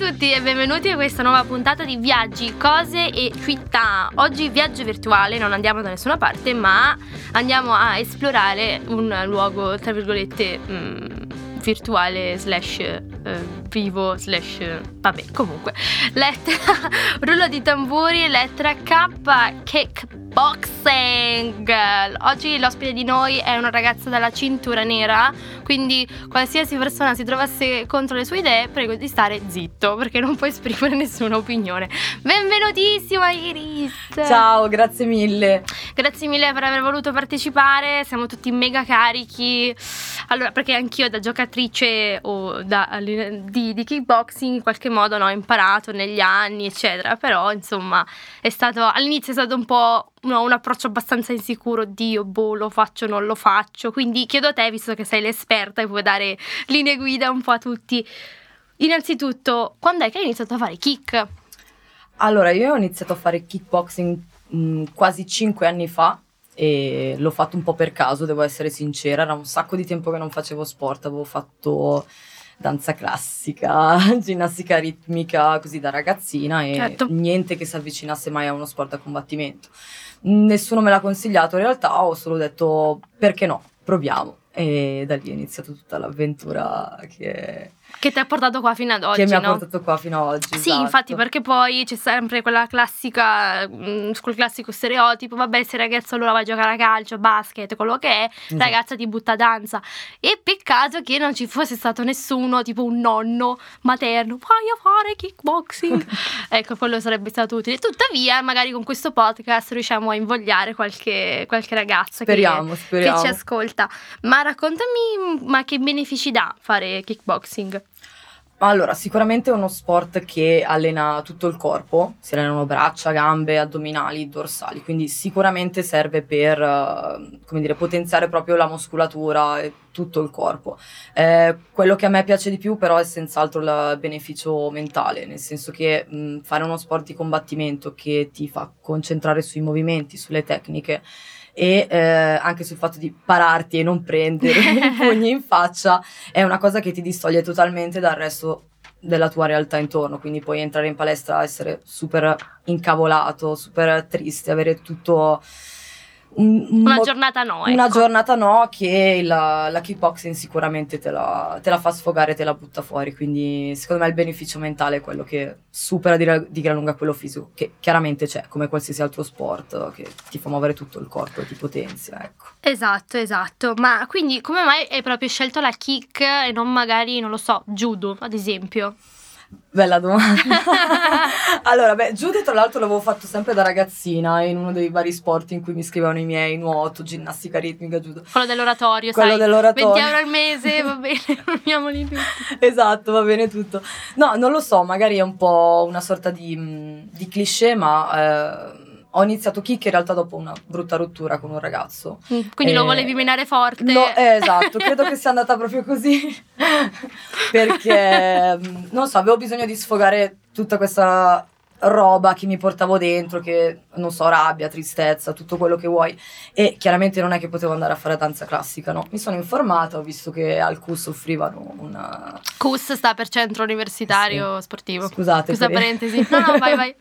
a tutti e benvenuti a questa nuova puntata di Viaggi, Cose e Città. Oggi viaggio virtuale, non andiamo da nessuna parte, ma andiamo a esplorare un luogo, tra virgolette, virtuale slash vivo slash vabbè, comunque. Lettera, rullo di tamburi, lettera K, kickboxing. Oggi l'ospite di noi è una ragazza dalla cintura nera, quindi qualsiasi persona si trovasse contro le sue idee, prego di stare zitto, perché non puoi esprimere nessuna opinione. Benvenutissima Iris! Ciao, grazie mille! Grazie mille per aver voluto partecipare, siamo tutti mega carichi. Allora, perché anch'io da giocatrice o di kickboxing in qualche modo ho imparato negli anni eccetera, però insomma all'inizio è stato un po' un approccio abbastanza insicuro, oddio, boh, lo faccio, non lo faccio, quindi chiedo a te, visto che sei l'esperta e puoi dare linee guida un po' a tutti. Innanzitutto, quando è che hai iniziato a fare kick? Allora, io ho iniziato a fare kickboxing quasi 5 anni fa e l'ho fatto un po' per caso, devo essere sincera. Era un sacco di tempo che non facevo sport, avevo fatto danza classica, ginnastica ritmica, così da ragazzina, e certo, niente che si avvicinasse mai a uno sport a combattimento. Nessuno me l'ha consigliato, in realtà ho solo detto perché no, proviamo, e da lì è iniziata tutta l'avventura che ti ha portato qua fino ad oggi, che mi ha portato qua fino ad oggi. Sì, esatto. Infatti, perché poi c'è sempre quel classico stereotipo, vabbè, se ragazzo allora va a giocare a calcio, basket, quello che è, esatto, ragazza ti butta a danza. E peccato che non ci fosse stato nessuno, tipo un nonno materno, vai a fare kickboxing. Ecco, quello sarebbe stato utile. Tuttavia, magari con questo podcast riusciamo a invogliare qualche ragazzo speriamo. Che ci ascolta. Ma raccontami, ma che benefici dà fare kickboxing? Allora, sicuramente è uno sport che allena tutto il corpo, si allenano braccia, gambe, addominali, dorsali, quindi sicuramente serve per, potenziare proprio la muscolatura e tutto il corpo. Quello che a me piace di più però è senz'altro il beneficio mentale, nel senso che fare uno sport di combattimento che ti fa concentrare sui movimenti, sulle tecniche, e anche sul fatto di pararti e non prendere i pugni in faccia, è una cosa che ti distoglie totalmente dal resto della tua realtà intorno, quindi puoi entrare in palestra, essere super incavolato, super triste, avere tutto una giornata no, che la kickboxing sicuramente te la fa sfogare, te la butta fuori, quindi secondo me il beneficio mentale è quello che supera di gran lunga quello fisico, che chiaramente c'è come qualsiasi altro sport, che ti fa muovere tutto il corpo, ti potenzia, ecco. Esatto. Ma quindi come mai hai proprio scelto la kick e non magari, non lo so, judo ad esempio? Bella domanda. Allora, judo tra l'altro l'avevo fatto sempre da ragazzina, in uno dei vari sport in cui mi iscrivevano i miei: nuoto, ginnastica ritmica, judo. Quello dell'oratorio. 20 euro al mese, va bene, uniamoli tutti. Esatto, va bene tutto. No, non lo so, magari è un po' una sorta di cliché, ma ho iniziato kick in realtà dopo una brutta rottura con un ragazzo. Quindi lo volevi menare forte? No, esatto, credo che sia andata proprio così, perché non so, avevo bisogno di sfogare tutta questa roba che mi portavo dentro, che non so, rabbia, tristezza, tutto quello che vuoi, e chiaramente non è che potevo andare a fare danza classica, no? Mi sono informata, ho visto che al CUS offrivano una... CUS sta per Centro Universitario, sì, Sportivo. Scusate. Questa parentesi. No, vai.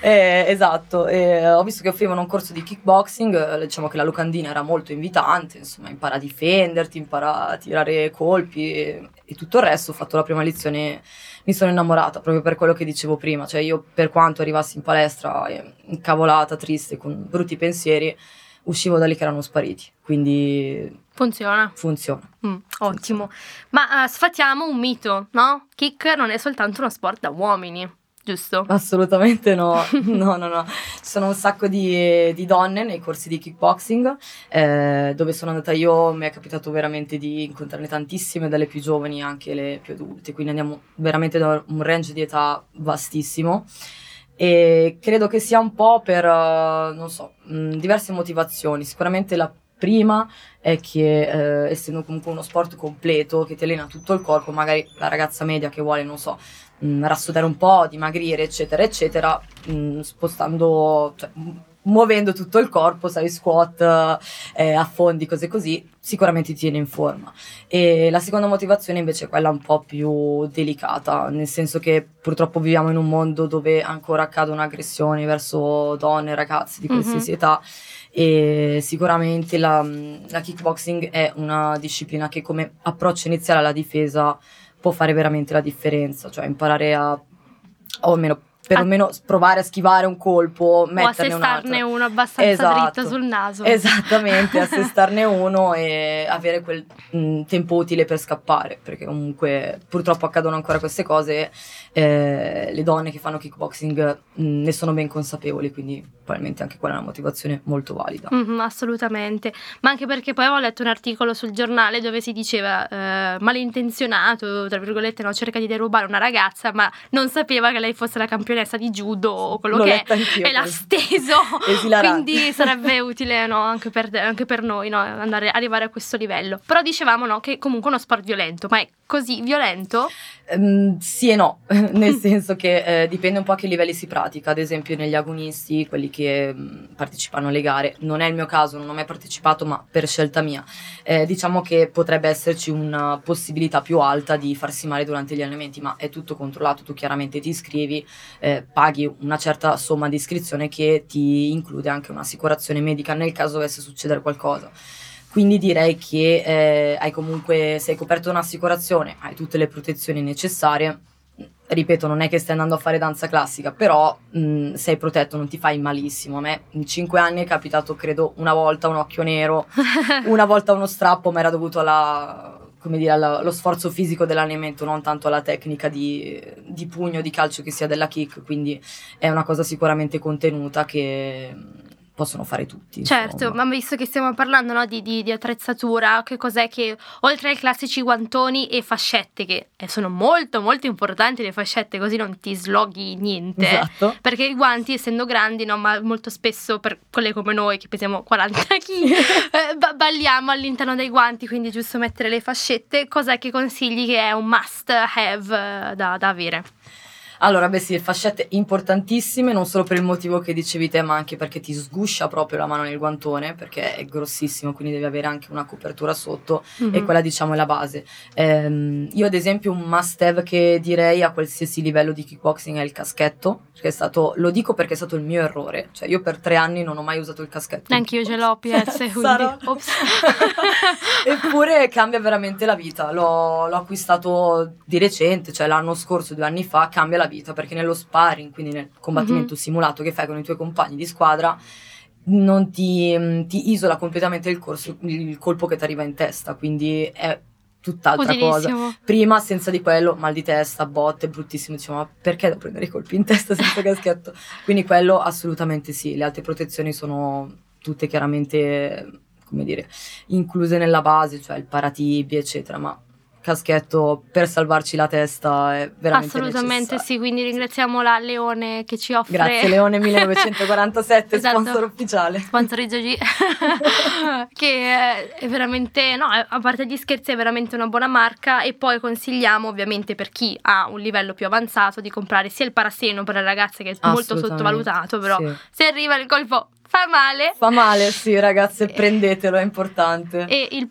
Esatto, ho visto che offrivano un corso di kickboxing, diciamo che la locandina era molto invitante, insomma, impara a difenderti, impara a tirare colpi e tutto il resto. Ho fatto la prima lezione, mi sono innamorata, proprio per quello che dicevo prima, cioè io per quanto arrivassi in palestra incavolata, triste, con brutti pensieri, uscivo da lì che erano spariti, quindi funziona. Ottimo. Ma sfatiamo un mito, no? Kick non è soltanto uno sport da uomini, giusto? Assolutamente no. No, ci sono un sacco di donne nei corsi di kickboxing, dove sono andata io, mi è capitato veramente di incontrarne tantissime, dalle più giovani anche le più adulte, quindi andiamo veramente da un range di età vastissimo, e credo che sia un po' per, non so, diverse motivazioni. Sicuramente la prima è che essendo comunque uno sport completo che ti allena tutto il corpo, magari la ragazza media che vuole, non so, rassodare un po', dimagrire eccetera eccetera, spostando, cioè, muovendo tutto il corpo, sai, squat, affondi, cose così, sicuramente ti tiene in forma. E la seconda motivazione invece è quella un po' più delicata, nel senso che purtroppo viviamo in un mondo dove ancora accadono aggressioni verso donne e ragazzi di qualsiasi età, e sicuramente la kickboxing è una disciplina che come approccio iniziale alla difesa può fare veramente la differenza, cioè imparare a, o almeno perlomeno provare a schivare un colpo, metterne un altro. O assestarne uno abbastanza dritto sul naso. Esattamente, assestarne uno e avere quel tempo utile per scappare, perché comunque purtroppo accadono ancora queste cose, le donne che fanno kickboxing ne sono ben consapevoli, quindi probabilmente anche quella è una motivazione molto valida. Assolutamente, ma anche perché poi avevo letto un articolo sul giornale dove si diceva malintenzionato, tra virgolette, no, cerca di derubare una ragazza, ma non sapeva che lei fosse la campione di judo o quello che è l'ha steso, quindi sarebbe utile, no, anche per noi, no, arrivare a questo livello. Però dicevamo, no, che comunque è uno sport violento, ma è così violento? Sì e no, nel senso che dipende un po' a che livelli si pratica. Ad esempio negli agonisti, quelli che partecipano alle gare, non è il mio caso, non ho mai partecipato, ma per scelta mia, diciamo che potrebbe esserci una possibilità più alta di farsi male durante gli allenamenti, ma è tutto controllato, tu chiaramente ti iscrivi, paghi una certa somma di iscrizione che ti include anche un'assicurazione medica nel caso dovesse succedere qualcosa. Quindi direi che hai comunque, sei coperto da un'assicurazione, hai tutte le protezioni necessarie. Ripeto, non è che stai andando a fare danza classica, però sei protetto, non ti fai malissimo. A me in 5 anni è capitato, credo, una volta un occhio nero, una volta uno strappo, ma era dovuto allo sforzo fisico dell'allenamento, non tanto alla tecnica di pugno, di calcio che sia della kick. Quindi è una cosa sicuramente contenuta che possono fare tutti. Certo, insomma. Ma visto che stiamo parlando, no, di attrezzatura, che cos'è che, oltre ai classici guantoni e fascette, che sono molto molto importanti le fascette, così non ti sloghi niente. Esatto. Perché i guanti, essendo grandi, no, ma molto spesso per quelle come noi che pesiamo 40 kg balliamo all'interno dei guanti, quindi è giusto mettere le fascette. Cos'è che consigli che è un must have da avere? Allora, beh sì, fascette importantissime, non solo per il motivo che dicevi te, ma anche perché ti sguscia proprio la mano nel guantone, perché è grossissimo, quindi devi avere anche una copertura sotto, e quella, diciamo, è la base. Io ad esempio un must have che direi a qualsiasi livello di kickboxing è il caschetto, perché lo dico perché è stato il mio errore, cioè io per 3 anni non ho mai usato il caschetto. Anche io ce l'ho, PS, quindi ops. Eppure cambia veramente la vita, l'ho acquistato di recente, cioè l'anno scorso, 2 anni fa, cambia la vita, perché nello sparring, quindi nel combattimento simulato che fai con i tuoi compagni di squadra, non ti isola completamente il colpo che ti arriva in testa, quindi è tutt'altra cosa. Prima senza di quello mal di testa, botte, bruttissimo, diciamo, ma perché devo prendere i colpi in testa senza caschetto? Quindi quello assolutamente sì, le altre protezioni sono tutte chiaramente, come dire, incluse nella base, cioè il paratibia eccetera, ma caschetto per salvarci la testa è veramente assolutamente necessario. Sì, quindi ringraziamo la Leone che ci offre, grazie Leone 1947 esatto, sponsor ufficiale, sponsorizzaci che è veramente, no, a parte gli scherzi, è veramente una buona marca. E poi consigliamo ovviamente, per chi ha un livello più avanzato, di comprare sia il paraseno per le ragazze, che è molto sottovalutato, però sì, se arriva il colpo fa male, sì ragazze, prendetelo, è importante. E il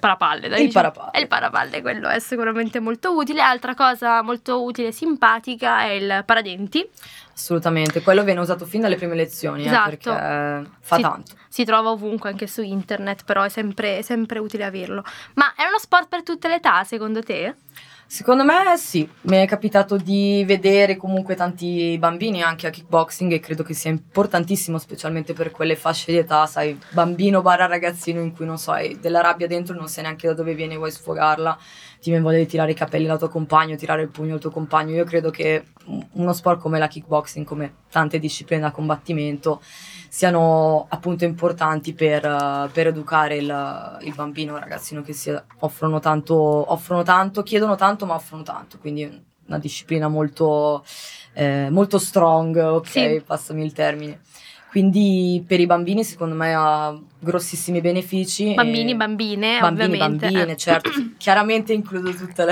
parapalle, dai, il parapalle, quello è sicuramente molto utile. Altra cosa molto utile e simpatica è il paradenti. Assolutamente, quello viene usato fin dalle prime lezioni, esatto, perché fa tanto. Si trova ovunque, anche su internet, però è sempre utile averlo. Ma è uno sport per tutte le età, secondo te? Secondo me sì, mi è capitato di vedere comunque tanti bambini anche a kickboxing, e credo che sia importantissimo, specialmente per quelle fasce di età, sai, bambino / ragazzino, in cui non so, hai della rabbia dentro, non sai neanche da dove viene, vuoi sfogarla, ti viene voglia di tirare i capelli al tuo compagno, tirare il pugno al tuo compagno. Io credo che uno sport come la kickboxing, come tante discipline da combattimento, siano appunto importanti per educare il bambino, il ragazzino, che si offrono tanto, chiedono tanto ma offrono tanto, quindi è una disciplina molto molto strong, ok, sì, passami il termine. Quindi per i bambini secondo me ha grossissimi benefici. Bambini, bambine, certo, chiaramente includo tutto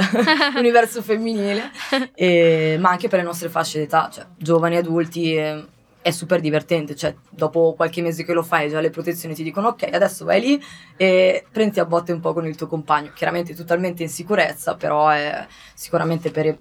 l'universo femminile, ma anche per le nostre fasce d'età, cioè giovani, adulti, è super divertente, cioè dopo qualche mese che lo fai già le protezioni ti dicono ok, adesso vai lì e prendi a botte un po' con il tuo compagno, chiaramente totalmente in sicurezza, però è sicuramente per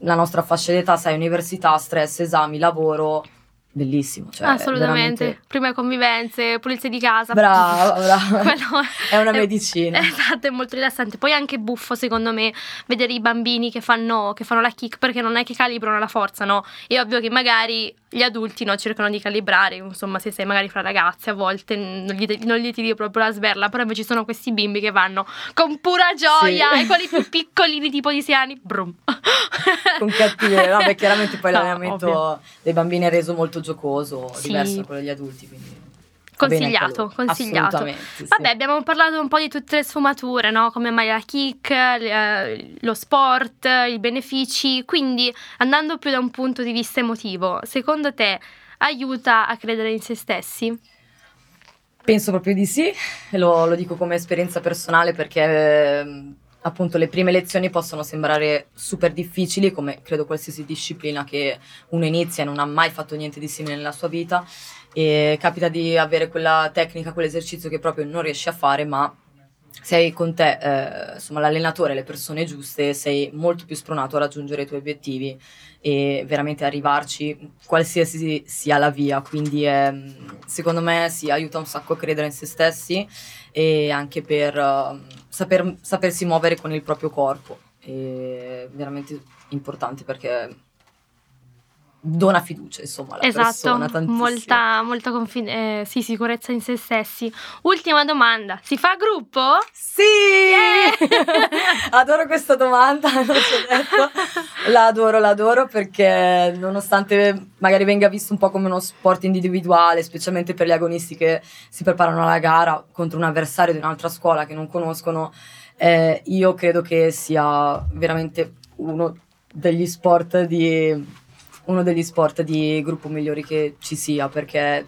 la nostra fascia d'età, sai, università, stress, esami, lavoro, bellissimo, cioè assolutamente, veramente... prime convivenze, pulizia di casa, brava, brava. È una medicina, esatto, è molto rilassante. Poi è anche buffo secondo me vedere i bambini che fanno la kick, perché non è che calibrano la forza, no, è ovvio che magari gli adulti, no, cercano di calibrare, insomma, se sei magari fra ragazzi a volte non gli tiri proprio la sberla, però invece ci sono questi bimbi che vanno con pura gioia, sì. E quelli più piccolini tipo di 6 anni, brum, con cattiveria, no, beh, chiaramente poi l'allenamento ovvio dei bambini è reso molto giocoso, sì, diverso da quello degli adulti, quindi... Consigliato. Vabbè, sì. Abbiamo parlato un po' di tutte le sfumature, no? Come mai la kick, lo sport, i benefici. Quindi, andando più da un punto di vista emotivo, secondo te aiuta a credere in se stessi? Penso proprio di sì, lo dico come esperienza personale, perché appunto le prime lezioni possono sembrare super difficili, come credo qualsiasi disciplina che uno inizia e non ha mai fatto niente di simile nella sua vita, e capita di avere quella tecnica, quell'esercizio che proprio non riesci a fare, ma se hai con te insomma l'allenatore e le persone giuste, sei molto più spronato a raggiungere i tuoi obiettivi e veramente arrivarci, qualsiasi sia la via. Quindi secondo me sì, aiuta un sacco a credere in se stessi, e anche per sapersi muovere con il proprio corpo è veramente importante, perché dona fiducia, insomma, alla persona, tantissimo. Molta sicurezza in se stessi. Ultima domanda, si fa gruppo? Sì! Yeah! Adoro questa domanda, non so detto. La adoro perché nonostante magari venga visto un po' come uno sport individuale, specialmente per gli agonisti che si preparano alla gara contro un avversario di un'altra scuola che non conoscono, io credo che sia veramente uno degli sport di gruppo migliori che ci sia, perché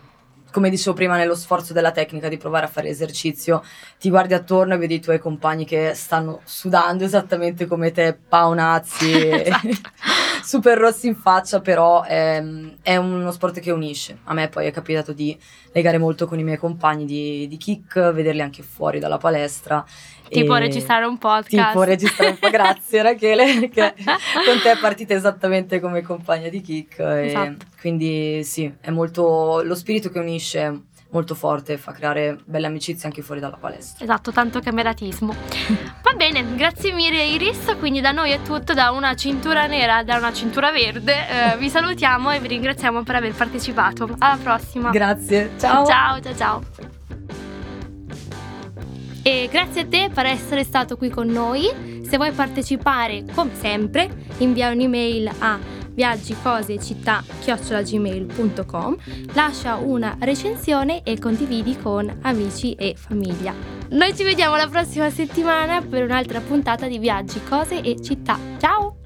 come dicevo prima, nello sforzo della tecnica di provare a fare esercizio, ti guardi attorno e vedi i tuoi compagni che stanno sudando esattamente come te, paonazzi, esatto, super rossi in faccia, però è uno sport che unisce. A me poi è capitato di legare molto con i miei compagni di kick, vederli anche fuori dalla palestra, tipo registrare un podcast. Grazie Rachele, che con te è partita esattamente come compagna di kick, esatto. Quindi sì, è molto lo spirito che unisce, molto forte, fa creare belle amicizie anche fuori dalla palestra. Esatto, tanto cameratismo. Va bene, grazie mille Iris, quindi da noi è tutto, da una cintura nera, da una cintura verde, vi salutiamo e vi ringraziamo per aver partecipato. Alla prossima. Grazie, ciao. E grazie a te per essere stato qui con noi. Se vuoi partecipare, come sempre, invia un'email a viaggicosecittà@gmail.com, lascia una recensione e condividi con amici e famiglia. Noi ci vediamo la prossima settimana per un'altra puntata di Viaggi, Cose e Città. Ciao!